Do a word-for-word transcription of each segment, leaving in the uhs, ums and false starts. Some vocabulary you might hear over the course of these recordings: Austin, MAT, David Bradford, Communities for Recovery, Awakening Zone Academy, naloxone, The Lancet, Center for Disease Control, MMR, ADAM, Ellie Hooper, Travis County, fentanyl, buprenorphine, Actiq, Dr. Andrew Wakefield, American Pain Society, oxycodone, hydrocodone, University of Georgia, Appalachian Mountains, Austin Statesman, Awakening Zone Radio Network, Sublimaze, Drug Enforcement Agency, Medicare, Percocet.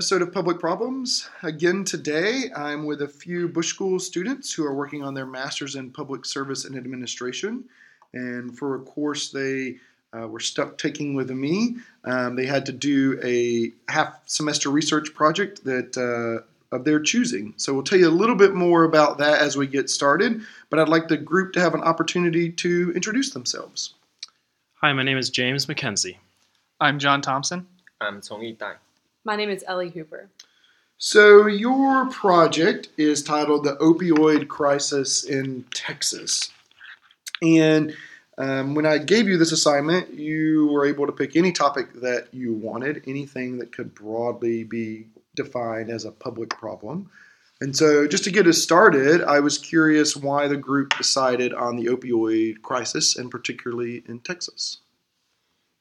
episode of Public Problems. Again today, I'm with a few Bush School students who are working on their Master's in Public Service and Administration. And for a course they uh, were stuck taking with me, um, they had to do a half semester research project that uh, of their choosing. So we'll tell you a little bit more about that as we get started, but I'd like the group to have an opportunity to introduce themselves. Hi, my name is James McKenzie. I'm John Thompson. I'm Song Yi Tan. My name is Ellie Hooper. So your project is titled The Opioid Crisis in Texas. And um, when I gave you this assignment, you were able to pick any topic that you wanted, anything that could broadly be defined as a public problem. And so just to get us started, I was curious why the group decided on the opioid crisis, and particularly in Texas.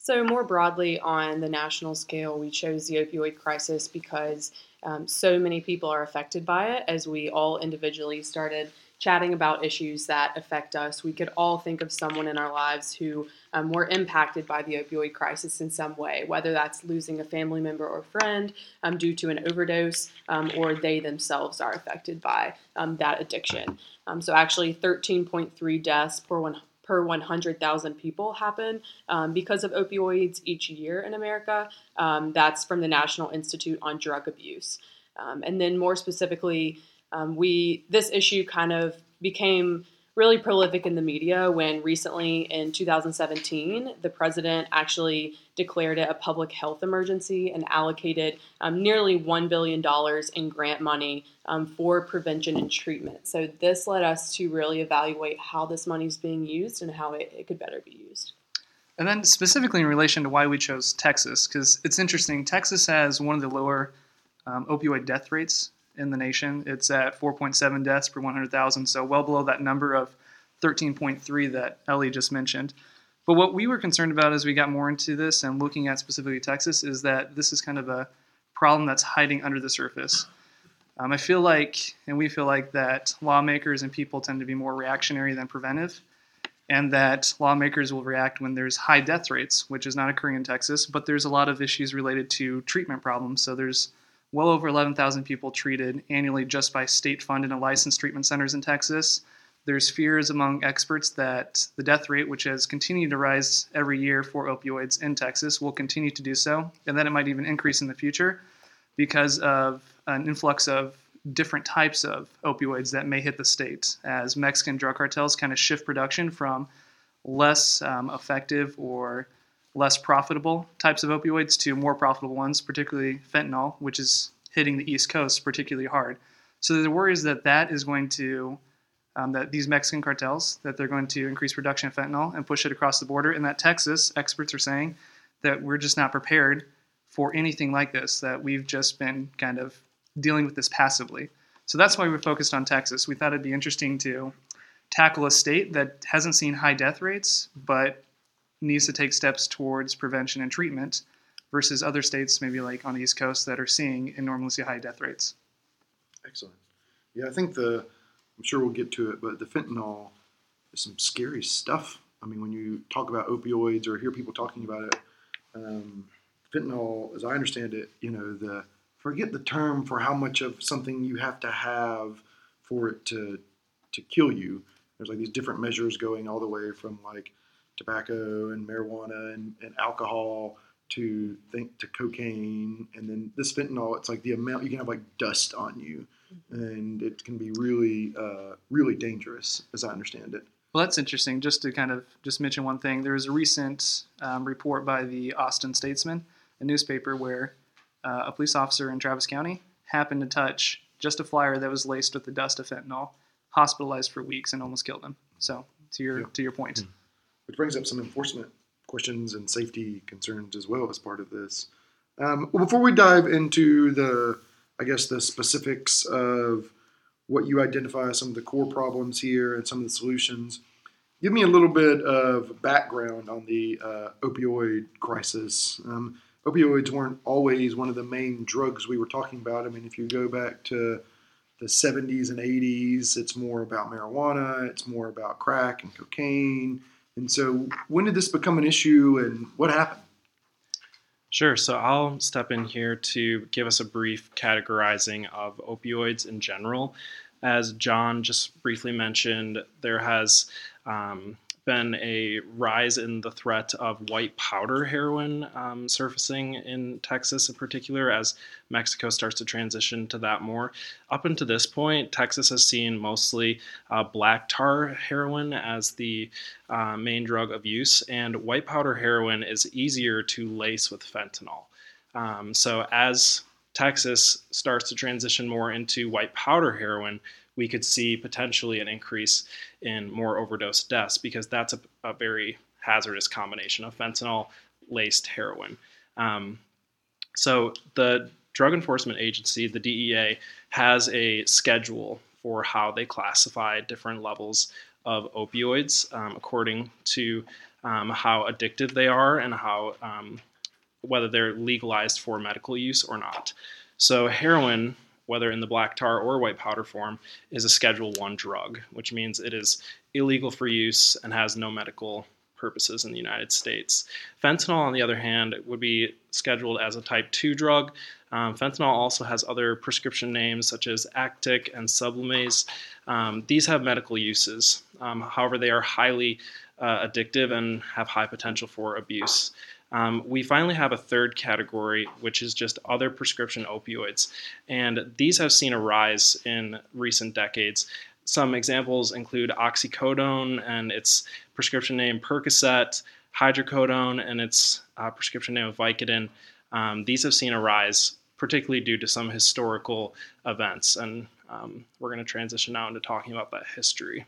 So more broadly on the national scale, we chose the opioid crisis because um, so many people are affected by it. As we all individually started chatting about issues that affect us, we could all think of someone in our lives who um, were impacted by the opioid crisis in some way, whether that's losing a family member or friend um, due to an overdose, um, or they themselves are affected by um, that addiction. Um, so actually thirteen point three deaths per one. per one hundred thousand people happen um, because of opioids each year in America. Um, that's from the National Institute on Drug Abuse. Um, and then more specifically, um, we this issue kind of became really prolific in the media when recently in two thousand seventeen, the president actually declared it a public health emergency and allocated um, nearly one billion dollars in grant money um, for prevention and treatment. So this led us to really evaluate how this money is being used and how it, it could better be used. And then specifically in relation to why we chose Texas, because it's interesting, Texas has one of the lower um, opioid death rates in the nation. It's at four point seven deaths per one hundred thousand, so well below that number of thirteen point three that Ellie just mentioned. But what we were concerned about as we got more into this and looking at specifically Texas is that this is kind of a problem that's hiding under the surface. Um, I feel like, and we feel like, that lawmakers and people tend to be more reactionary than preventive, and that lawmakers will react when there's high death rates, which is not occurring in Texas, but there's a lot of issues related to treatment problems. So there's well over eleven thousand people treated annually just by state-funded and licensed treatment centers in Texas. There's fears among experts that the death rate, which has continued to rise every year for opioids in Texas, will continue to do so, and that it might even increase in the future because of an influx of different types of opioids that may hit the state as Mexican drug cartels kind of shift production from less um, effective or less profitable types of opioids to more profitable ones, particularly fentanyl, which is hitting the East Coast particularly hard. So the worry is that that is going to, um, that these Mexican cartels, that they're going to increase production of fentanyl and push it across the border, and that Texas experts are saying that we're just not prepared for anything like this, that we've just been kind of dealing with this passively. So that's why we focused on Texas. We thought it'd be interesting to tackle a state that hasn't seen high death rates, but needs to take steps towards prevention and treatment versus other states maybe like on the East Coast that are seeing enormously high death rates. Excellent. Yeah, I think the, I'm sure we'll get to it, but the fentanyl is some scary stuff. I mean, when you talk about opioids or hear people talking about it, um, fentanyl, as I understand it, you know, the forget the term for how much of something you have to have for it to to kill you. There's like these different measures going all the way from like tobacco and marijuana and, and alcohol to think to cocaine. And then this fentanyl, it's like the amount you can have like dust on you, and it can be really, uh, really dangerous as I understand it. Well, that's interesting. Just to kind of just mention one thing, there was a recent um, report by the Austin Statesman, a newspaper where uh, a police officer in Travis County happened to touch just a flyer that was laced with the dust of fentanyl, hospitalized for weeks and almost killed him. So to your, yeah. to your point. Mm-hmm. Which brings up some enforcement questions and safety concerns as well as part of this. Um, well, before we dive into the, I guess, the specifics of what you identify as some of the core problems here and some of the solutions, give me a little bit of background on the uh, opioid crisis. Um, opioids weren't always one of the main drugs we were talking about. I mean, if you go back to the seventies and eighties, it's more about marijuana, it's more about crack and cocaine. And so when did this become an issue and what happened? Sure. So I'll step in here to give us a brief categorizing of opioids in general. As John just briefly mentioned, there has um, been a rise in the threat of white powder heroin um, surfacing in Texas in particular as Mexico starts to transition to that more. Up until this point, Texas has seen mostly uh, black tar heroin as the uh, main drug of use, and white powder heroin is easier to lace with fentanyl. Um, so as Texas starts to transition more into white powder heroin, we could see potentially an increase in more overdose deaths because that's a, a very hazardous combination of fentanyl-laced heroin. Um, so the Drug Enforcement Agency, the D E A, has a schedule for how they classify different levels of opioids um, according to um, how addictive they are and how um, whether they're legalized for medical use or not. So heroin, whether in the black tar or white powder form, is a Schedule one drug, which means it is illegal for use and has no medical purposes in the United States. Fentanyl, on the other hand, would be scheduled as a Type two drug. Um, fentanyl also has other prescription names such as Actiq and Sublimaze. Um, these have medical uses. Um, however, they are highly uh, addictive and have high potential for abuse. Um, we finally have a third category, which is just other prescription opioids, and these have seen a rise in recent decades. Some examples include oxycodone and its prescription name Percocet, hydrocodone and its uh, prescription name Vicodin. Um, these have seen a rise, particularly due to some historical events, and um, we're going to transition now into talking about that history.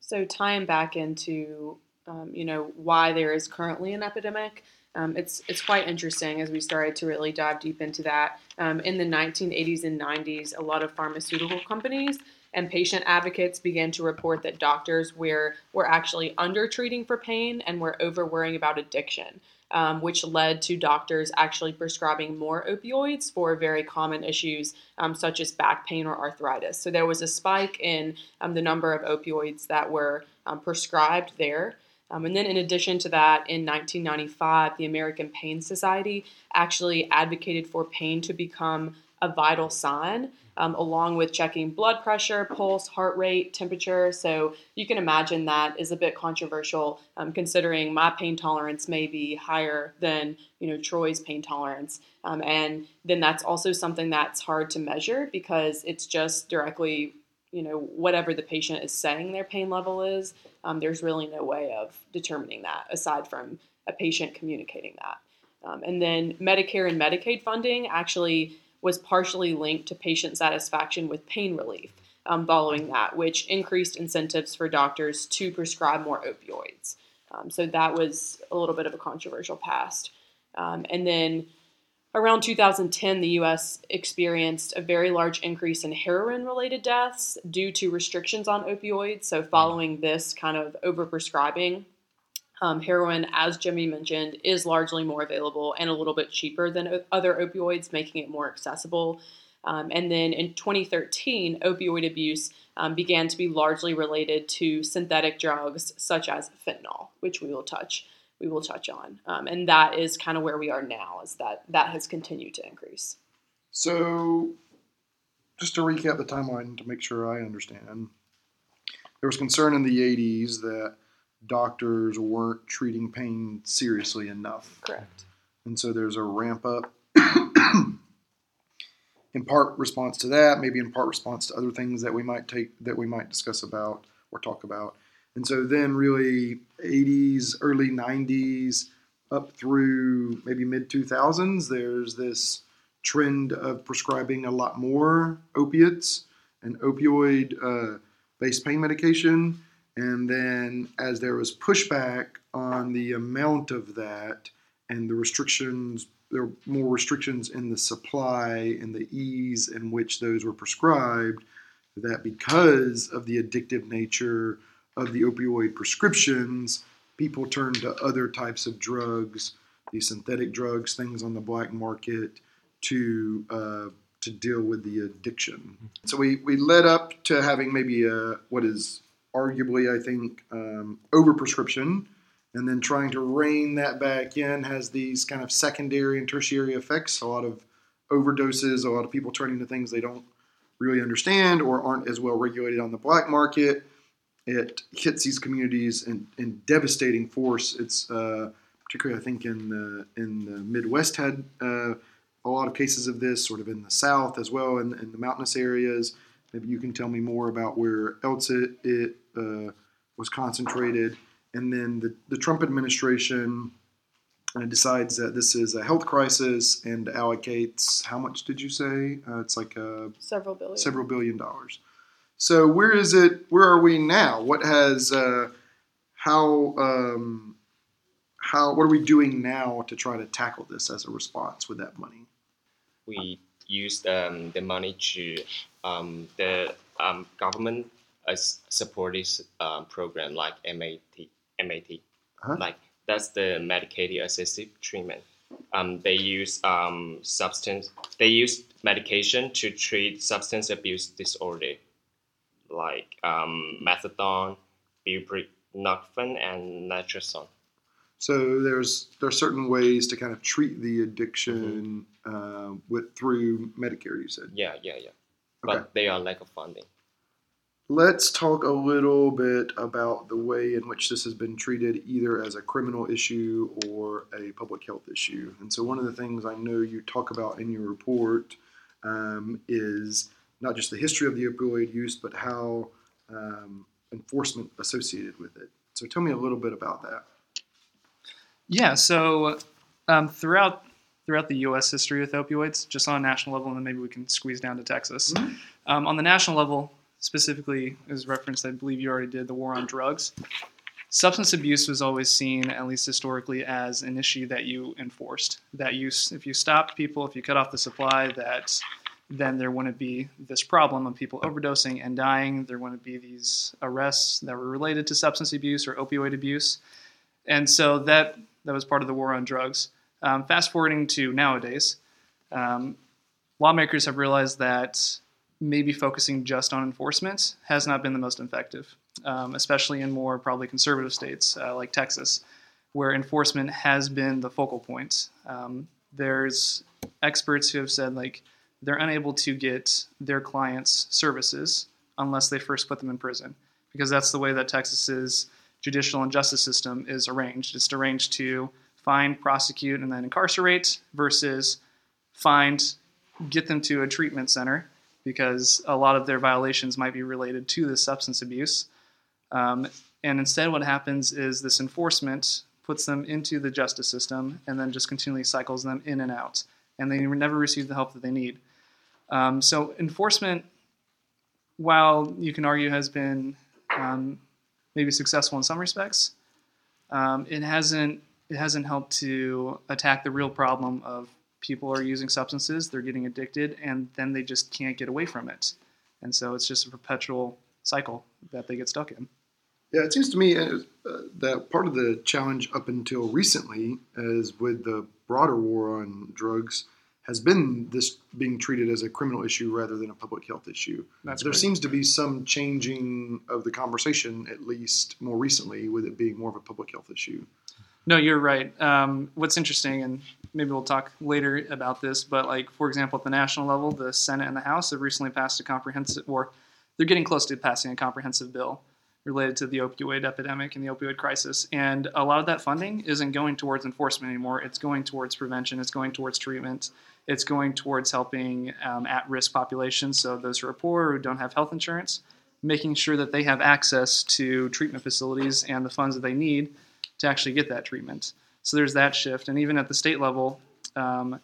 So tying back into Um, you know, why there is currently an epidemic. Um, it's it's quite interesting as we started to really dive deep into that. Um, in the nineteen eighties and nineties, a lot of pharmaceutical companies and patient advocates began to report that doctors were, were actually under-treating for pain and were over-worrying about addiction, um, which led to doctors actually prescribing more opioids for very common issues um, such as back pain or arthritis. So there was a spike in um, the number of opioids that were um, prescribed there. Um, and then in addition to that, in nineteen ninety-five, the American Pain Society actually advocated for pain to become a vital sign, um, along with checking blood pressure, pulse, heart rate, temperature. So you can imagine that is a bit controversial, um, considering my pain tolerance may be higher than, you know, Troy's pain tolerance. Um, and then that's also something that's hard to measure because it's just directly, you know, whatever the patient is saying their pain level is, um, there's really no way of determining that aside from a patient communicating that. Um, and then Medicare and Medicaid funding actually was partially linked to patient satisfaction with pain relief um, following that, which increased incentives for doctors to prescribe more opioids. Um, so that was a little bit of a controversial past. Um, and then around two thousand ten, the U S experienced a very large increase in heroin-related deaths due to restrictions on opioids. So following this kind of overprescribing, um, heroin, as Jimmy mentioned, is largely more available and a little bit cheaper than other opioids, making it more accessible. Um, and then in twenty thirteen, opioid abuse um, began to be largely related to synthetic drugs such as fentanyl, which we will touch we will touch on. Um, and that is kind of where we are now, is that that has continued to increase. So just to recap the timeline to make sure I understand, there was concern in the eighties that doctors weren't treating pain seriously enough. Correct. And so there's a ramp up in part response to that, maybe in part response to other things that we might take, that we might discuss about or talk about. And so then really eighties, early nineties, up through maybe mid two thousands, there's this trend of prescribing a lot more opiates and opioid-based uh, pain medication. And then as there was pushback on the amount of that and the restrictions, there were more restrictions in the supply and the ease in which those were prescribed, that because of the addictive nature of the opioid prescriptions, people turn to other types of drugs, these synthetic drugs, things on the black market, to uh, to deal with the addiction. So we, we led up to having maybe a, what is arguably, I think, um, overprescription, and then trying to rein that back in has these kind of secondary and tertiary effects, a lot of overdoses, a lot of people turning to things they don't really understand or aren't as well regulated on the black market. It hits these communities in, in devastating force. It's uh, particularly, I think, in the, in the Midwest had uh, a lot of cases of this, sort of in the South as well, in, in the mountainous areas. Maybe you can tell me more about where else it, it uh, was concentrated. And then the, the Trump administration uh, decides that this is a health crisis and allocates, how much did you say? Uh, it's like a, several billion. Several billion dollars. So where is it? Where are we now? What has? Uh, how? Um, how? What are we doing now to try to tackle this as a response with that money? We used um, the money to um, the um, government as support this uh, program like M A T, M A T, uh-huh. like that's the Medicaid assisted treatment. Um, they use um, substance. They use medication to treat substance abuse disorder, like um, methadone, buprenorphine, and naloxone. So there's there are certain ways to kind of treat the addiction mm-hmm. uh, with through Medicare, you said? Yeah, yeah, yeah. Okay. But they are lack of funding. Let's talk a little bit about the way in which this has been treated either as a criminal issue or a public health issue. And so one of the things I know you talk about in your report um, is not just the history of the opioid use, but how um, enforcement associated with it. So tell me a little bit about that. Yeah, so um, throughout throughout the U S history with opioids, just on a national level, and then maybe we can squeeze down to Texas. Mm-hmm. Um, on the national level, specifically, as referenced, I believe you already did, the war on drugs. Substance abuse was always seen, at least historically, as an issue that you enforced. That you, if you stopped people, if you cut off the supply, that... then there wouldn't be this problem of people overdosing and dying. There wouldn't be these arrests that were related to substance abuse or opioid abuse. And so that that was part of the war on drugs. Um, fast forwarding to nowadays, um, lawmakers have realized that maybe focusing just on enforcement has not been the most effective, um, especially in more probably conservative states uh, like Texas, where enforcement has been the focal point. Um, there's experts who have said, like, they're unable to get their clients' services unless they first put them in prison, because that's the way that Texas's judicial and justice system is arranged. It's arranged to find, prosecute, and then incarcerate versus find, get them to a treatment center, because a lot of their violations might be related to the substance abuse. Um, and instead what happens is this enforcement puts them into the justice system and then just continually cycles them in and out, and they never receive the help that they need. Um, so enforcement, while you can argue has been um, maybe successful in some respects, um, it hasn't it hasn't helped to attack the real problem of people are using substances, they're getting addicted, and then they just can't get away from it. And so it's just a perpetual cycle that they get stuck in. Yeah, it seems to me uh, that part of the challenge up until recently is with the broader war on drugs has been this being treated as a criminal issue rather than a public health issue. That's there great. Seems to be some changing of the conversation, at least more recently, with it being more of a public health issue. No, you're right. Um, what's interesting, and maybe we'll talk later about this, but like, for example, at the national level, the Senate and the House have recently passed a comprehensive, or they're getting close to passing a comprehensive bill related to the opioid epidemic and the opioid crisis. And a lot of that funding isn't going towards enforcement anymore. It's going towards prevention. It's going towards treatment. It's going towards helping um, at-risk populations, so those who are poor or who don't have health insurance, making sure that they have access to treatment facilities and the funds that they need to actually get that treatment. So there's that shift. And even at the state level, um,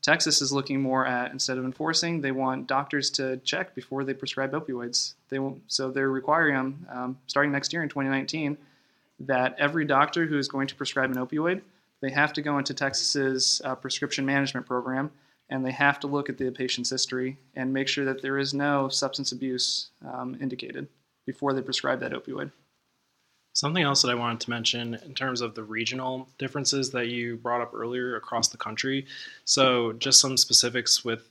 Texas is looking more at, instead of enforcing, they want doctors to check before they prescribe opioids. They won't, so they're requiring them, um, starting next year in twenty nineteen, that every doctor who is going to prescribe an opioid, they have to go into Texas's uh, prescription management program, and they have to look at the patient's history and make sure that there is no substance abuse um, indicated before they prescribe that opioid. Something else that I wanted to mention in terms of the regional differences that you brought up earlier across the country. So just some specifics with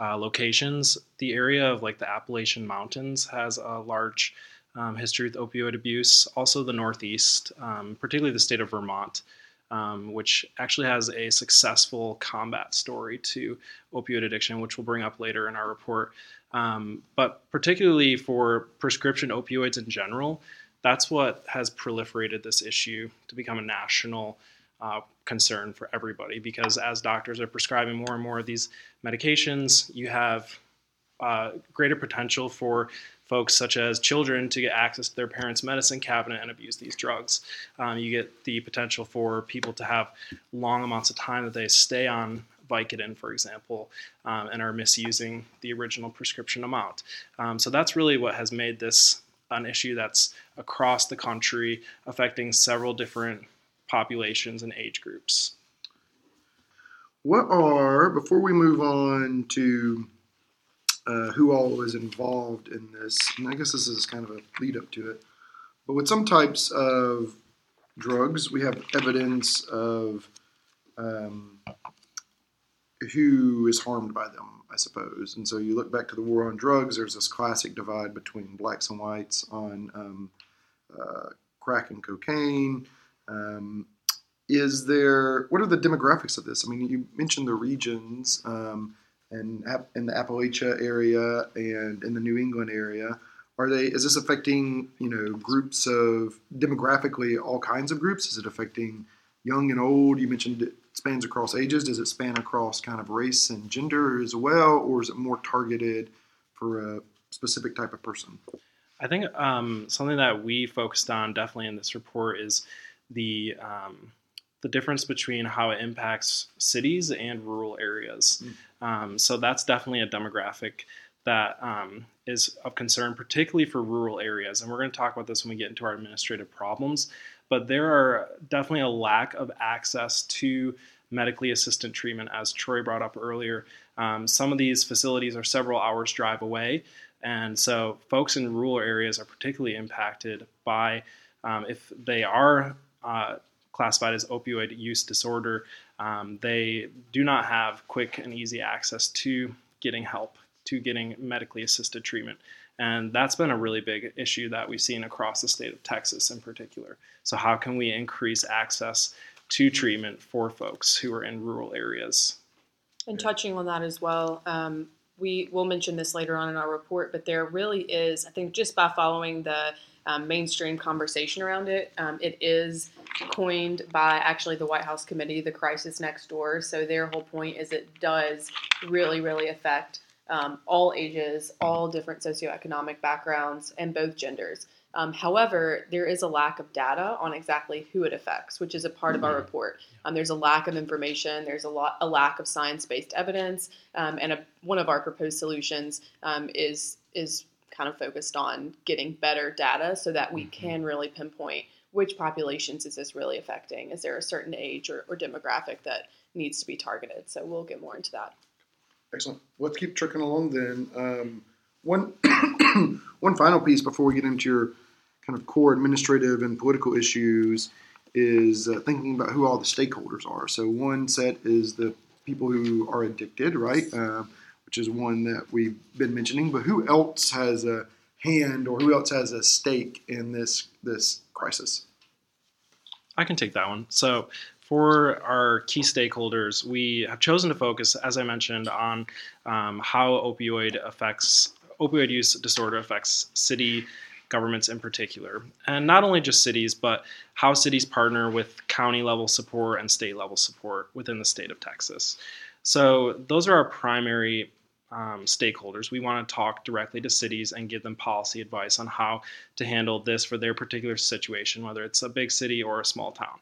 uh, locations. The area of like the Appalachian Mountains has a large um, history with opioid abuse, also the Northeast, um, particularly the state of Vermont, um, which actually has a successful combat story to opioid addiction, which we'll bring up later in our report. Um, but particularly for prescription opioids in general, that's what has proliferated this issue to become a national uh, concern for everybody, because as doctors are prescribing more and more of these medications, you have uh, greater potential for folks such as children to get access to their parents' medicine cabinet and abuse these drugs. Um, you get the potential for people to have long amounts of time that they stay on Vicodin, for example, um, and are misusing the original prescription amount. Um, so that's really what has made this an issue that's across the country, affecting several different populations and age groups. What are, before we move on to uh, who all is involved in this, and I guess this is kind of a lead up to it, but with some types of drugs, we have evidence of um, who is harmed by them, I suppose. And so you look back to the war on drugs, there's this classic divide between blacks and whites on um, uh, crack and cocaine. Um, is there, what are the demographics of this? I mean, you mentioned the regions um, and in the Appalachia area and in the New England area. Are they, is this affecting, you know, groups of, demographically, all kinds of groups? Is it affecting young and old? You mentioned it spans across ages. Does it span across kind of race and gender as well, or is it more targeted for a specific type of person? I think um, something that we focused on definitely in this report is the um, the difference between how it impacts cities and rural areas. Mm. Um, so that's definitely a demographic that um, is of concern, particularly for rural areas. And we're going to talk about this when we get into our administrative problems. But there are definitely a lack of access to medically assisted treatment, as Troy brought up earlier. Um, some of these facilities are several hours drive away. And so folks in rural areas are particularly impacted by, um, if they are uh, classified as opioid use disorder, um, they do not have quick and easy access to getting help, to getting medically assisted treatment. And that's been a really big issue that we've seen across the state of Texas in particular. So how can we increase access to treatment for folks who are in rural areas? And touching on that as well, um, we will mention this later on in our report, but there really is, I think just by following the um, mainstream conversation around it, um, it is coined by actually the White House committee, the crisis next door. So their whole point is it does really, really affect Um, all ages, all different socioeconomic backgrounds, and both genders. Um, however, there is a lack of data on exactly who it affects, which is a part mm-hmm. of our report. Um, there's a lack of information. There's a lot, a lack of science-based evidence, um, and a, one of our proposed solutions um, is is kind of focused on getting better data so that we mm-hmm. can really pinpoint which populations is this really affecting. Is there a certain age or, or demographic that needs to be targeted? So we'll get more into that. Excellent. Let's keep trucking along then. Um, one one final piece before we get into your kind of core administrative and political issues is uh, thinking about who all the stakeholders are. So one set is the people who are addicted, right, uh, which is one that we've been mentioning. But who else has a hand or who else has a stake in this this crisis? I can take that one. So for our key stakeholders, we have chosen to focus, as I mentioned, on um, how opioid affects opioid use disorder affects city governments in particular, and not only just cities, but how cities partner with county-level support and state-level support within the state of Texas. So those are our primary um, stakeholders. We want to talk directly to cities and give them policy advice on how to handle this for their particular situation, whether it's a big city or a small town.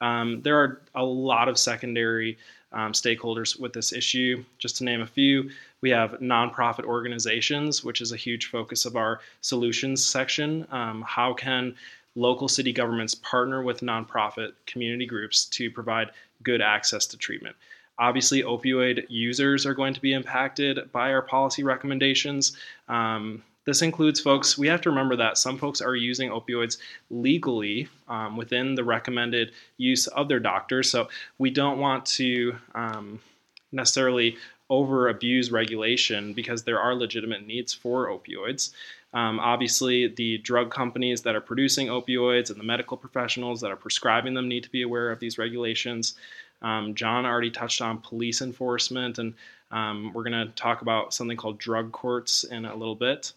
Um, there are a lot of secondary um, stakeholders with this issue. Just to name a few, we have nonprofit organizations, which is a huge focus of our solutions section. Um, how can local city governments partner with nonprofit community groups to provide good access to treatment? Obviously, opioid users are going to be impacted by our policy recommendations. Um, This includes folks, we have to remember that some folks are using opioids legally um, within the recommended use of their doctor. So we don't want to um, necessarily over-abuse regulation because there are legitimate needs for opioids. Um, obviously, the drug companies that are producing opioids and the medical professionals that are prescribing them need to be aware of these regulations. Um, John already touched on police enforcement, and um, we're going to talk about something called drug courts in a little bit,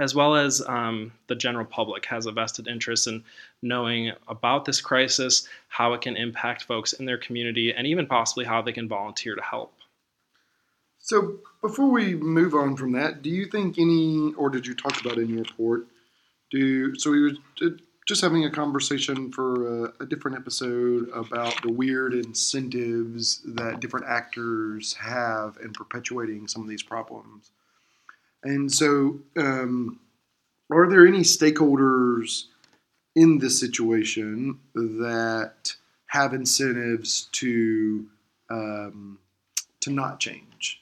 as well as um, the general public has a vested interest in knowing about this crisis, how it can impact folks in their community, and even possibly how they can volunteer to help. So before we move on from that, do you think any, or did you talk about in your report, do so we were just having a conversation for a, a different episode about the weird incentives that different actors have in perpetuating some of these problems. And so um, are there any stakeholders in this situation that have incentives to um, to not change,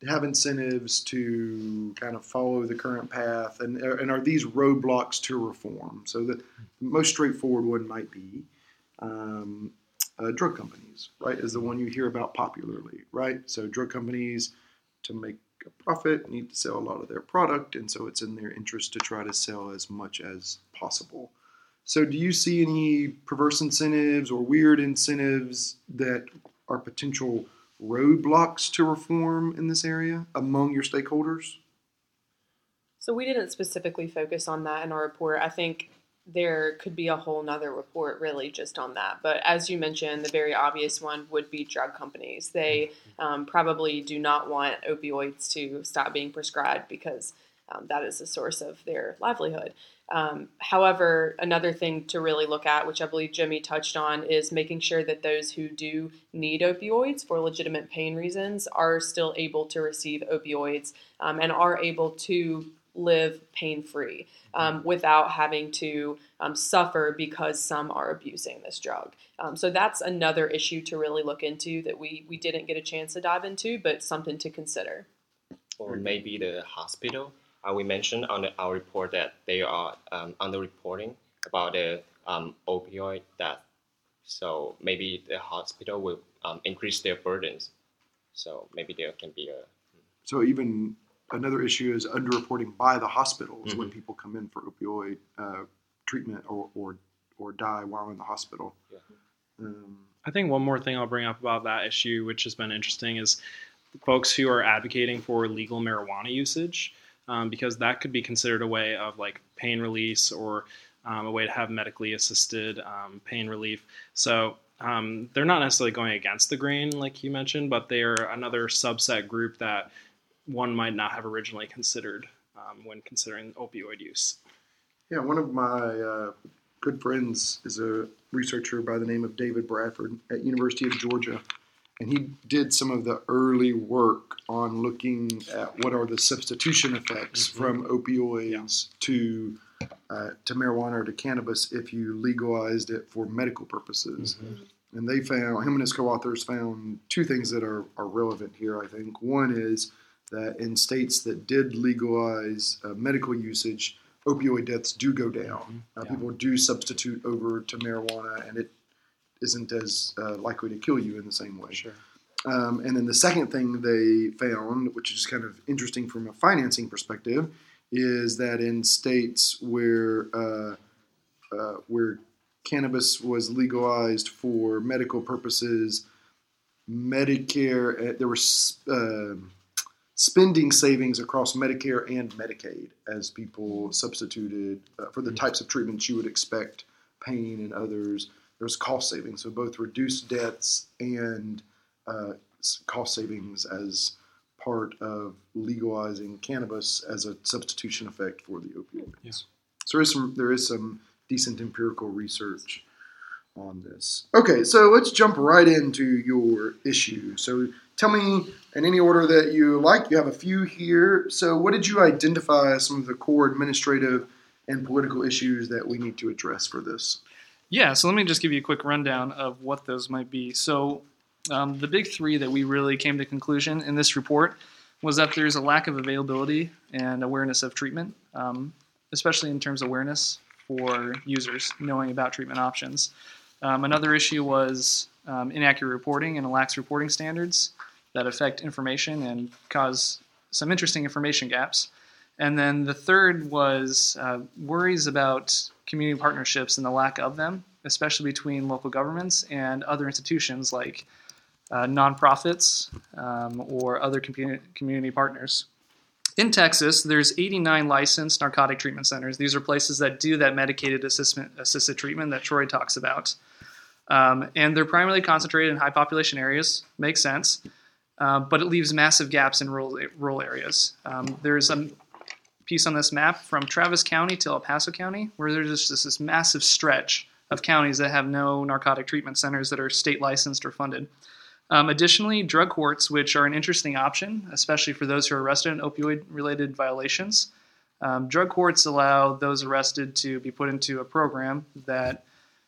to have incentives to kind of follow the current path? And, and are these roadblocks to reform? So the most straightforward one might be um, uh, drug companies, right, is the one you hear about popularly, right? So drug companies, to make a profit, need to sell a lot of their product, and so it's in their interest to try to sell as much as possible. So do you see any perverse incentives or weird incentives that are potential roadblocks to reform in this area among your stakeholders? So we didn't specifically focus on that in our report. I think there could be a whole nother report really just on that. But as you mentioned, the very obvious one would be drug companies. They um, probably do not want opioids to stop being prescribed because um, that is the source of their livelihood. Um, however, another thing to really look at, which I believe Jimmy touched on, is making sure that those who do need opioids for legitimate pain reasons are still able to receive opioids um, and are able to live pain-free um, without having to um, suffer because some are abusing this drug. Um, so that's another issue to really look into that we, we didn't get a chance to dive into, but something to consider. Or maybe the hospital. Uh, we mentioned on the, our report that they are um, underreporting about the um, opioid death. So maybe the hospital will um, increase their burdens. So maybe there can be a... So even... Another issue is underreporting by the hospitals mm-hmm. when people come in for opioid uh, treatment or, or or die while in the hospital. Yeah. Um, I think one more thing I'll bring up about that issue, which has been interesting, is folks who are advocating for legal marijuana usage, um, because that could be considered a way of like pain release or um, a way to have medically assisted um, pain relief. So um, they're not necessarily going against the grain, like you mentioned, but they are another subset group that one might not have originally considered um, when considering opioid use. Yeah, one of my uh, good friends is a researcher by the name of David Bradford at University of Georgia, and he did some of the early work on looking at what are the substitution effects mm-hmm. from opioids yeah. to uh, to marijuana or to cannabis if you legalized it for medical purposes. Mm-hmm. And they found, him and his co-authors found two things that are, are relevant here, I think. One is that in states that did legalize uh, medical usage, opioid deaths do go down. Uh, yeah. People do substitute over to marijuana, and it isn't as uh, likely to kill you in the same way. Sure. Um, and then the second thing they found, which is kind of interesting from a financing perspective, is that in states where uh, uh, where cannabis was legalized for medical purposes, Medicare, uh, there were... Uh, spending savings across Medicare and Medicaid as people substituted uh, for the types of treatments you would expect, pain and others. There's cost savings, so both reduced deaths and uh, cost savings as part of legalizing cannabis as a substitution effect for the opioids. Yeah. So there is some, there is some decent empirical research on this. Okay, so let's jump right into your issue. So tell me, in any order that you like, you have a few here. So what did you identify as some of the core administrative and political issues that we need to address for this? Yeah, so let me just give you a quick rundown of what those might be. So um, the big three that we really came to conclusion in this report was that there's a lack of availability and awareness of treatment, um, especially in terms of awareness for users knowing about treatment options. Um, another issue was um, inaccurate reporting and a lax reporting standards. that affect information and cause some interesting information gaps. And then the third was uh, worries about community partnerships and the lack of them, especially between local governments and other institutions like uh, nonprofits um, or other com- community partners. In Texas, there's eighty-nine licensed narcotic treatment centers. These are places that do that medicated assistant, assisted treatment that Troy talks about. Um, and they're primarily concentrated in high population areas. Makes sense. Uh, but it leaves massive gaps in rural, rural areas. Um, there's a piece on this map from Travis County to El Paso County where there's just this, this massive stretch of counties that have no narcotic treatment centers that are state licensed or funded. Um, additionally, drug courts, which are an interesting option, especially for those who are arrested in opioid-related violations. Um, drug courts allow those arrested to be put into a program that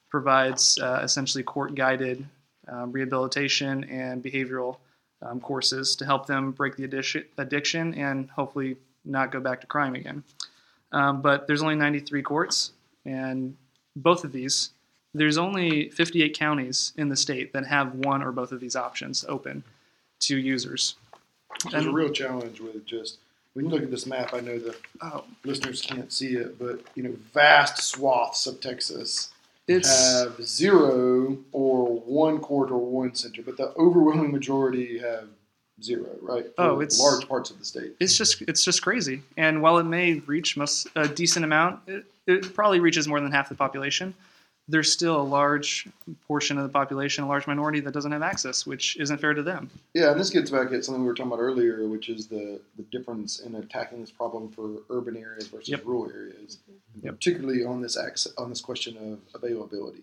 provides uh, essentially court-guided um, rehabilitation and behavioral um, courses to help them break the addic- addiction and hopefully not go back to crime again. Um, but there's only ninety-three courts, and both of these, there's only fifty-eight counties in the state that have one or both of these options open to users. There's and, a real challenge with just, when you look at this map, I know the oh, listeners can't see it, but you know, vast swaths of Texas it's, have zero or one court or one center, but the overwhelming majority have zero, right? Oh, it's large parts of the state. It's just, it's just crazy. And while it may reach most, a decent amount, it, it probably reaches more than half the population. There's still a large portion of the population, a large minority that doesn't have access, which isn't fair to them. Yeah, and this gets back at something we were talking about earlier, which is the, the difference in attacking this problem for urban areas versus yep. rural areas, yep. particularly on this access, on this question of availability.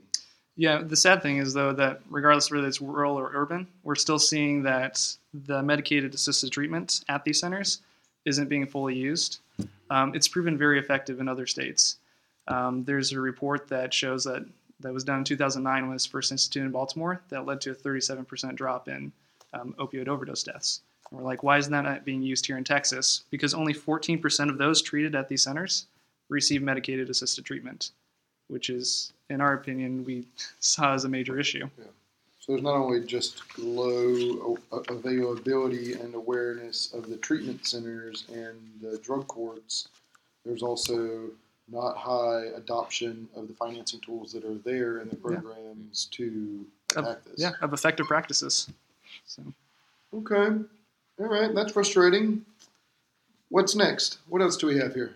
Yeah, the sad thing is, though, that regardless of whether it's rural or urban, we're still seeing that the medicated assisted treatment at these centers isn't being fully used. Um, it's proven very effective in other states. Um, there's a report that shows that that was done in two thousand nine when it was first instituted in Baltimore that led to a thirty-seven percent drop in um, opioid overdose deaths. And we're like, why isn't that not being used here in Texas? Because only fourteen percent of those treated at these centers receive medicated assisted treatment, which is, in our opinion, we saw as a major issue. Yeah. So there's not only just low availability and awareness of the treatment centers and the drug courts, there's also not high adoption of the financing tools that are there in the programs yeah. to attack this. Yeah, of effective practices. So. Okay. All right. That's frustrating. What's next? What else do we have here?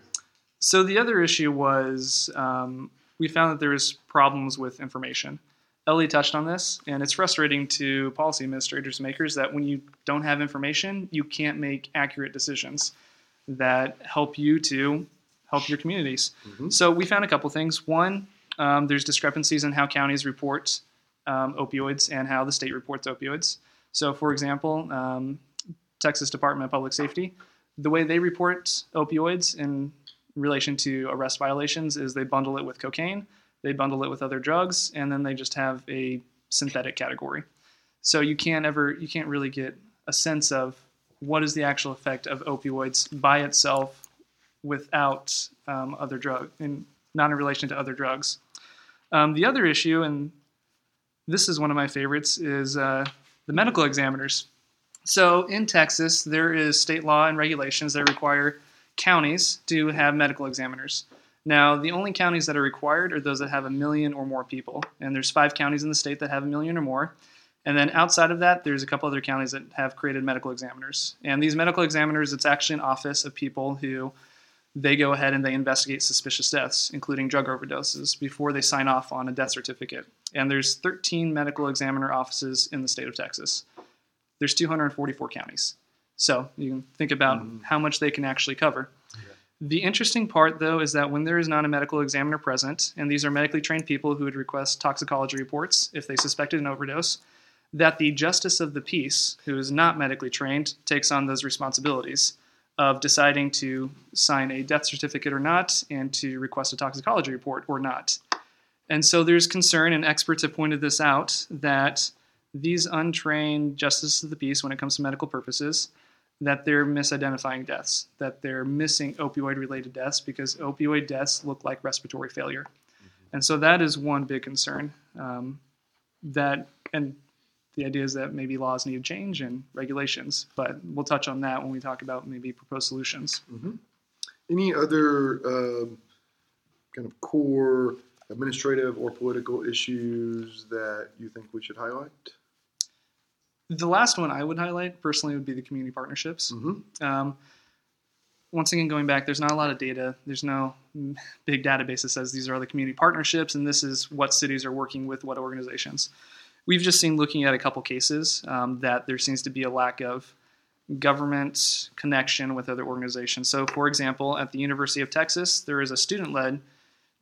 So the other issue was um, we found that there was problems with information. Ellie touched on this, and it's frustrating to policy administrators and makers that when you don't have information, you can't make accurate decisions that help you to help your communities. Mm-hmm. So we found a couple things. One, um, there's discrepancies in how counties report um, opioids and how the state reports opioids. So for example, um, Texas Department of Public Safety, the way they report opioids in relation to arrest violations is they bundle it with cocaine, they bundle it with other drugs, and then they just have a synthetic category. So you can't ever, you can't really get a sense of what is the actual effect of opioids by itself without um, other drug, and not in relation to other drugs. Um, the other issue, and this is one of my favorites, is uh, the medical examiners. So in Texas, there is state law and regulations that require counties to have medical examiners. Now, the only counties that are required are those that have a million or more people, and there's five counties in the state that have a million or more. And then outside of that, there's a couple other counties that have created medical examiners. And these medical examiners, it's actually an office of people who they go ahead and they investigate suspicious deaths, including drug overdoses, before they sign off on a death certificate. And there's thirteen medical examiner offices in the state of Texas. There's two hundred forty-four counties. So you can think about mm-hmm. how much they can actually cover. Yeah. The interesting part, though, is that when there is not a medical examiner present, and these are medically trained people who would request toxicology reports if they suspected an overdose, that the justice of the peace, who is not medically trained, takes on those responsibilities of deciding to sign a death certificate or not, and to request a toxicology report or not. And so there's concern, and experts have pointed this out, that these untrained justices of the peace, when it comes to medical purposes, that they're misidentifying deaths, that they're missing opioid-related deaths, because opioid deaths look like respiratory failure. Mm-hmm. And so that is one big concern. Um, that, and the idea is that maybe laws need to change and regulations, but we'll touch on that when we talk about maybe proposed solutions. Mm-hmm. Any other uh, kind of core administrative or political issues that you think we should highlight? The last one I would highlight personally would be the community partnerships. Mm-hmm. Um, once again, going back, there's not a lot of data. There's no big database that says these are the community partnerships and this is what cities are working with what organizations. We've just seen, looking at a couple cases, um, that there seems to be a lack of government connection with other organizations. So, for example, at the University of Texas, there is a student-led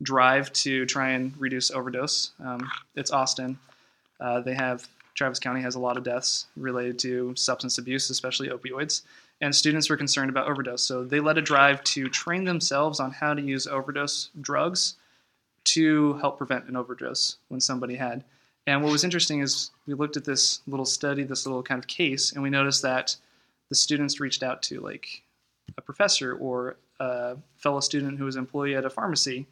drive to try and reduce overdose. Um, it's Austin. Uh, they have, Travis County has a lot of deaths related to substance abuse, especially opioids. And students were concerned about overdose. So they led a drive to train themselves on how to use overdose drugs to help prevent an overdose when somebody had. And what was interesting is we looked at this little study, this little kind of case, and we noticed that the students reached out to like a professor or a fellow student who was an employee at a pharmacy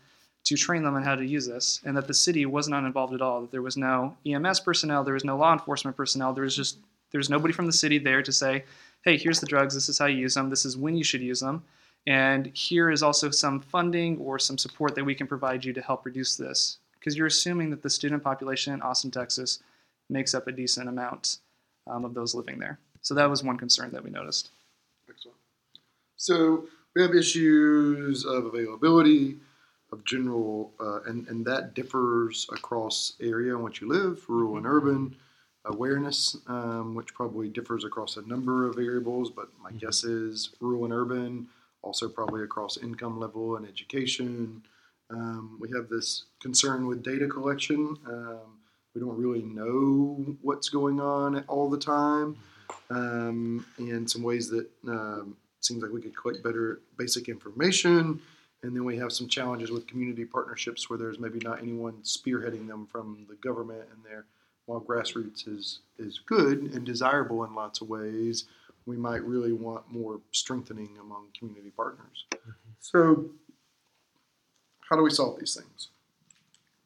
to train them on how to use this, and that the city was not involved at all. There was no E M S personnel. There was no law enforcement personnel. There was just there was nobody from the city there to say, hey, here's the drugs. This is how you use them. This is when you should use them. And here is also some funding or some support that we can provide you to help reduce this. Because you're assuming that the student population in Austin, Texas, makes up a decent amount um, of those living there. So that was one concern that we noticed. Excellent. So we have issues of availability, of general, uh, and, and that differs across area in which you live, rural and urban, awareness, um, which probably differs across a number of variables, but my mm-hmm. guess is rural and urban, also probably across income level and education. Um, we have this concern with data collection. Um, we don't really know what's going on all the time, um, and some ways that um, seems like we could collect better basic information. And then we have some challenges with community partnerships where there's maybe not anyone spearheading them from the government in there. While grassroots is, is good and desirable in lots of ways, we might really want more strengthening among community partners. So how do we solve these things?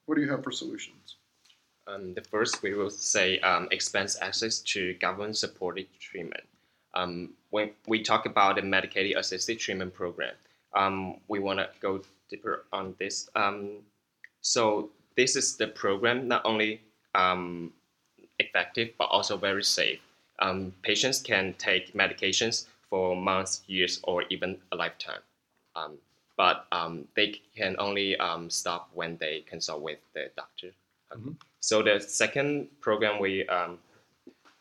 What do you have for solutions? Um, the first, we will say um, expand access to government-supported treatment. Um, when we talk about the Medicaid-assisted treatment program, Um, we want to go deeper on this. Um, so this is the program not only um, effective, but also very safe. Um, patients can take medications for months, years, or even a lifetime. Um, but um, they can only um, stop when they consult with the doctor. Mm-hmm. So the second program we um,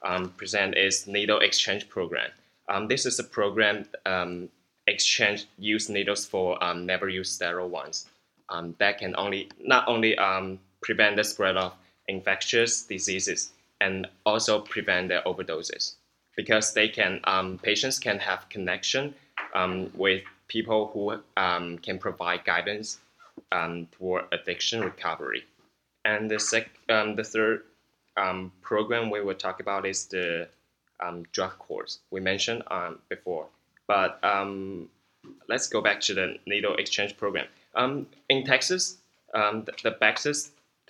um, present is needle exchange program. Um, this is a program um, exchange used needles for um, never used sterile ones. Um, that can only not only um, prevent the spread of infectious diseases and also prevent the overdoses, because they can um, patients can have connection um, with people who um, can provide guidance um, toward addiction recovery. And the sec um, the third um, program we will talk about is the um, drug courts we mentioned um, before. But um, let's go back to the needle exchange program. Um, in Texas, um, the, the Bexar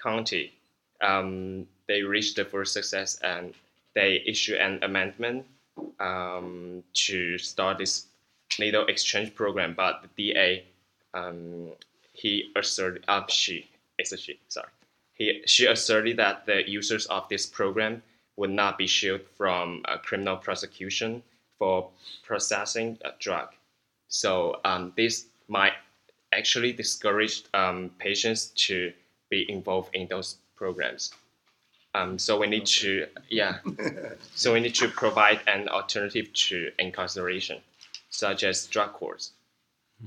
County, um, they reached the first success and they issued an amendment um, to start this needle exchange program. But the D A, um, he asserted, uh, she, it's a she, sorry, he, she asserted that the users of this program would not be shielded from uh, criminal prosecution for processing a drug. So um, this might actually discourage um, patients to be involved in those programs. Um, so we need to, yeah. so we need to provide an alternative to incarceration, such as drug courts.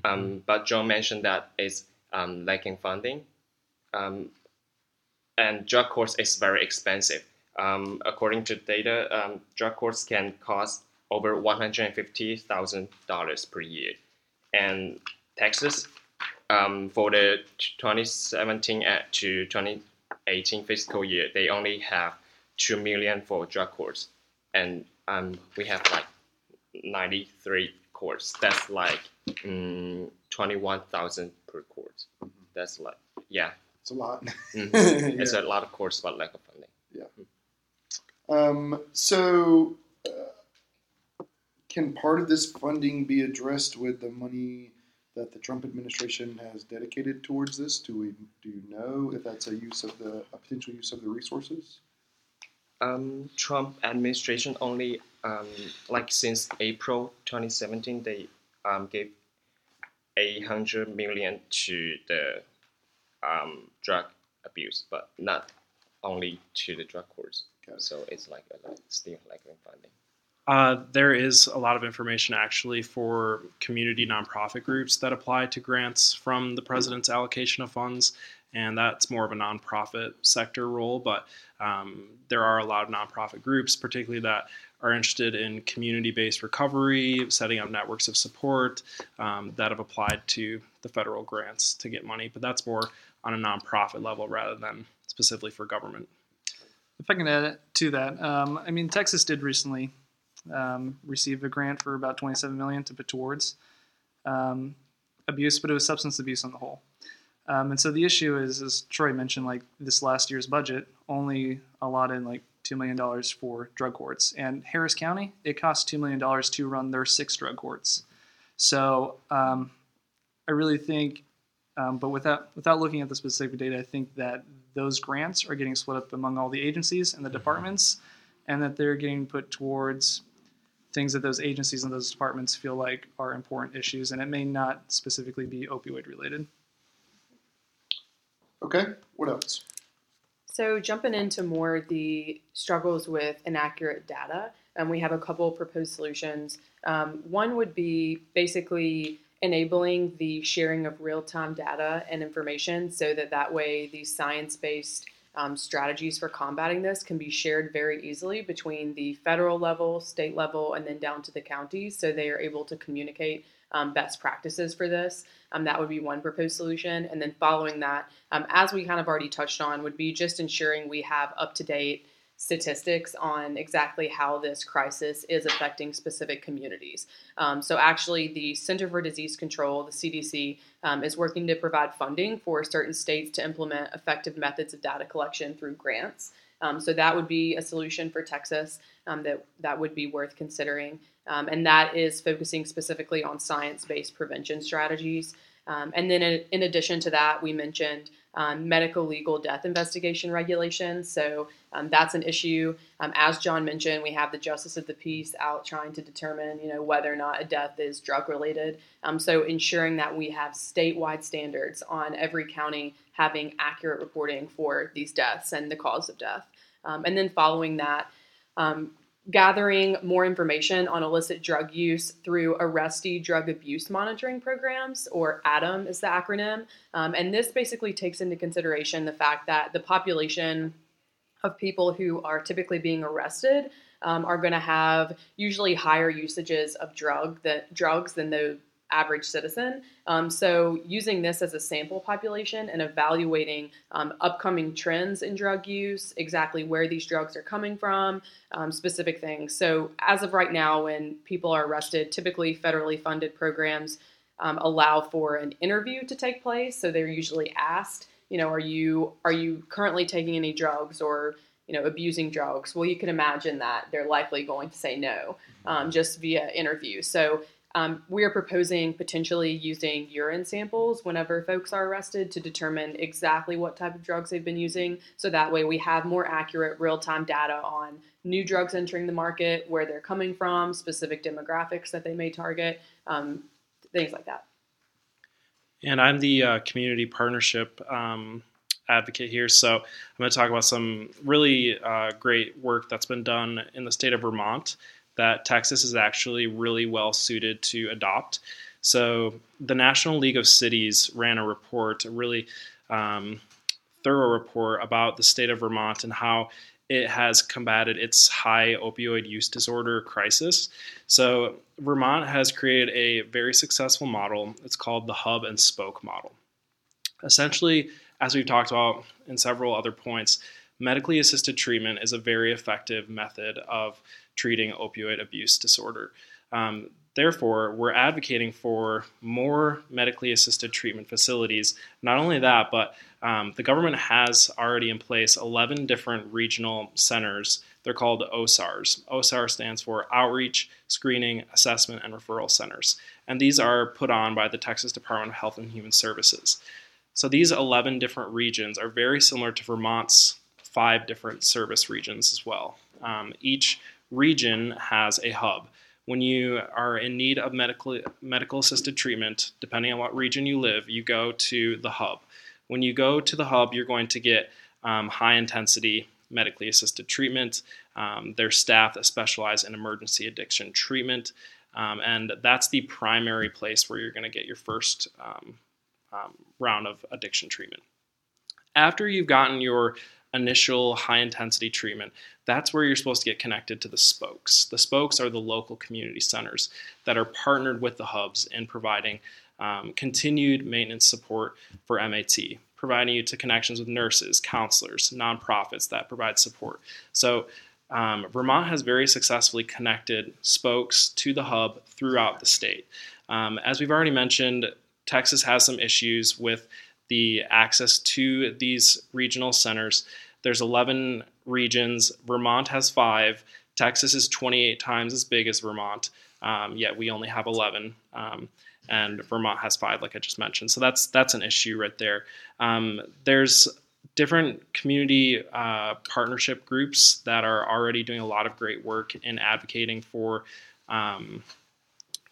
Um, but John mentioned that it's um, lacking funding. Um, and drug courts is very expensive. Um, according to data, um, drug courts can cost over one hundred fifty thousand dollars per year. And Texas, um, for the twenty seventeen to twenty eighteen fiscal year, they only have two million dollars for drug courts. And um, we have like ninety-three courts. That's like um, twenty-one thousand dollars per court. That's like, yeah. It's a lot. Mm-hmm. yeah. It's a lot of courts, but lack of funding. Yeah. Um, so uh, can part of this funding be addressed with the money that the Trump administration has dedicated towards this? Do we do you know if that's a use of the a potential use of the resources? Um, Trump administration only um, like since April twenty seventeen they um, gave eight hundred million dollars to the um, drug abuse, but not only to the drug courts. Okay. So it's like a lot, still lacking funding. Uh, there is a lot of information actually for community nonprofit groups that apply to grants from the president's allocation of funds, and that's more of a nonprofit sector role. But um, there are a lot of nonprofit groups, particularly that are interested in community-based recovery, setting up networks of support um, that have applied to the federal grants to get money. But that's more on a nonprofit level rather than specifically for government. If I can add to that, um, I mean, Texas did recently um, receive a grant for about twenty-seven million dollars to put towards um, abuse, but it was substance abuse on the whole. Um, and so the issue is, as Troy mentioned, like this last year's budget only allotted like two million dollars for drug courts. And Harris County, it costs two million dollars to run their six drug courts. So um, I really think, um, but without without looking at the specific data, I think that those grants are getting split up among all the agencies and the departments, and that they're getting put towards things that those agencies and those departments feel like are important issues, and it may not specifically be opioid related. Okay, what else? So jumping into more the struggles with inaccurate data, and we have a couple proposed solutions. Um, one would be basically enabling the sharing of real-time data and information so that that way the science-based um, strategies for combating this can be shared very easily between the federal level, state level, and then down to the counties, so they are able to communicate Um, best practices for this. Um, that would be one proposed solution. And then following that, um, as we kind of already touched on, would be just ensuring we have up-to-date statistics on exactly how this crisis is affecting specific communities. Um, so actually, the Center for Disease Control, the C D C, um, is working to provide funding for certain states to implement effective methods of data collection through grants. Um, so that would be a solution for Texas um, that, that would be worth considering. Um, and that is focusing specifically on science-based prevention strategies. Um, and then in, in addition to that, we mentioned um, medical legal death investigation regulations. So um, that's an issue. Um, as John mentioned, we have the Justice of the Peace out trying to determine, you know, whether or not a death is drug-related. Um, so ensuring that we have statewide standards on every county having accurate reporting for these deaths and the cause of death. Um, and then following that, um, gathering more information on illicit drug use through Arrestee Drug Abuse Monitoring Programs, or ADAM is the acronym. Um, and this basically takes into consideration the fact that the population of people who are typically being arrested um, are going to have usually higher usages of drug that, drugs than the average citizen. Um, so using this as a sample population and evaluating um, upcoming trends in drug use, exactly where these drugs are coming from, um, specific things. So as of right now, when people are arrested, typically federally funded programs um, allow for an interview to take place. So they're usually asked, you know, are you are you currently taking any drugs or you know, abusing drugs? Well, you can imagine that they're likely going to say no, um, just via interview. So Um, we are proposing potentially using urine samples whenever folks are arrested to determine exactly what type of drugs they've been using. So that way we have more accurate real-time data on new drugs entering the market, where they're coming from, specific demographics that they may target, um, things like that. And I'm the uh, community partnership um, advocate here. So I'm going to talk about some really uh, great work that's been done in the state of Vermont that Texas is actually really well suited to adopt. So the National League of Cities ran a report, a really um, thorough report about the state of Vermont and how it has combated its high opioid use disorder crisis. So Vermont has created a very successful model. It's called the hub and spoke model. Essentially, as we've talked about in several other points, medically assisted treatment is a very effective method of treating opioid abuse disorder. Um, therefore, we're advocating for more medically assisted treatment facilities. Not only that, but um, the government has already in place eleven different regional centers They're called O S A Rs. O S A R stands for Outreach, Screening, Assessment, and Referral Centers. And these are put on by the Texas Department of Health and Human Services. So these eleven different regions are very similar to Vermont's five different service regions as well. Um, each region has a hub. When you are in need of medical medical assisted treatment, depending on what region you live, you go to the hub. When you go to the hub, you're going to get um, high intensity medically assisted treatment. Um, there's staff that specialize in emergency addiction treatment, um, and that's the primary place where you're going to get your first um, um, round of addiction treatment. After you've gotten your initial high-intensity treatment, that's where you're supposed to get connected to the spokes. The spokes are the local community centers that are partnered with the hubs in providing um, continued maintenance support for M A T, providing you to connections with nurses, counselors, nonprofits that provide support. So um, Vermont has very successfully connected spokes to the hub throughout the state. Um, as we've already mentioned, Texas has some issues with the access to these regional centers. There's eleven regions. Vermont has five. Texas is twenty-eight times as big as Vermont, um, yet we only have eleven. Um, and Vermont has five, like I just mentioned. So that's that's an issue right there. Um, there's different community uh, partnership groups that are already doing a lot of great work in advocating for um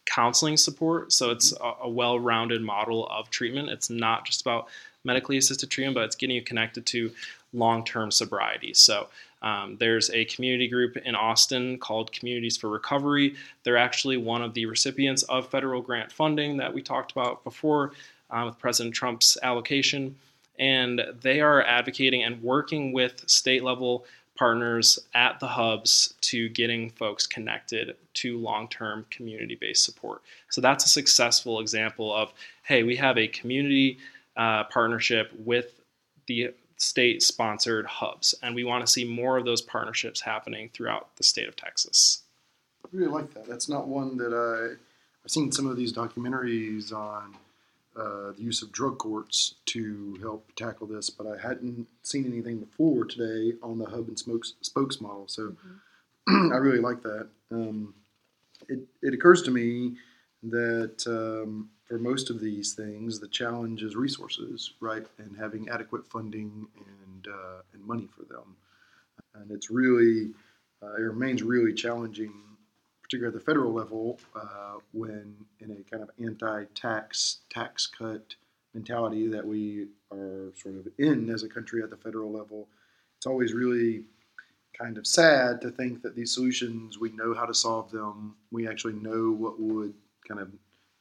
counseling support, so it's a, a well-rounded model of treatment. It's not just about medically assisted treatment, but it's getting you connected to long-term sobriety. So um, there's a community group in Austin called Communities for Recovery. They're actually one of the recipients of federal grant funding that we talked about before uh, with President Trump's allocation, and they are advocating and working with state-level partners at the hubs to getting folks connected to long-term community-based support. So that's a successful example of, hey, we have a community uh, partnership with the state-sponsored hubs, and we want to see more of those partnerships happening throughout the state of Texas. I really like that. That's not one that I, I've seen some of these documentaries on uh, the use of drug courts to help tackle this, but I hadn't seen anything before today on the hub and spokes, spokes model. So mm-hmm. I really like that. Um, it, it occurs to me that um, for most of these things, the challenge is resources, right, and having adequate funding and uh, and money for them. And it's really, uh, it remains really challenging, particularly at the federal level, uh, when in a kind of anti-tax, tax cut mentality that we are sort of in as a country at the federal level. It's always really kind of sad to think that these solutions, we know how to solve them, we actually know what would kind of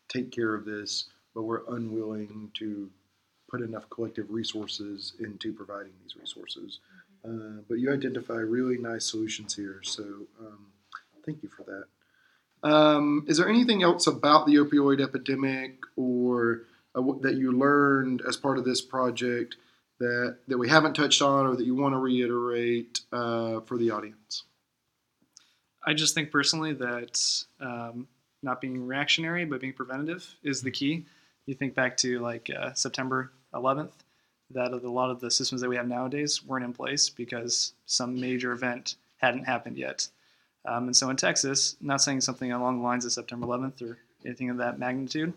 take care of this, but we're unwilling to put enough collective resources into providing these resources. Uh, but you identify really nice solutions here, so um, thank you for that. Um, is there anything else about the opioid epidemic or uh, that you learned as part of this project that that we haven't touched on or that you want to reiterate uh, for the audience? I just think personally that um, not being reactionary but being preventative is the key. You think back to like uh, September eleventh, that a lot of the systems that we have nowadays weren't in place because some major event hadn't happened yet. Um, and so in Texas, not saying something along the lines of September eleventh or anything of that magnitude,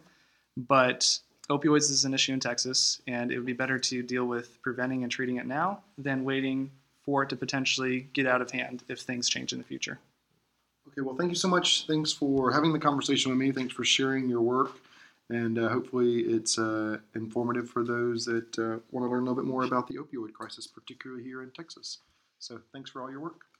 but opioids is an issue in Texas, and it would be better to deal with preventing and treating it now than waiting for it to potentially get out of hand if things change in the future. Okay, well, thank you so much. Thanks for having the conversation with me. Thanks for sharing your work, and uh, hopefully it's uh, informative for those that uh, want to learn a little bit more about the opioid crisis, particularly here in Texas. So thanks for all your work.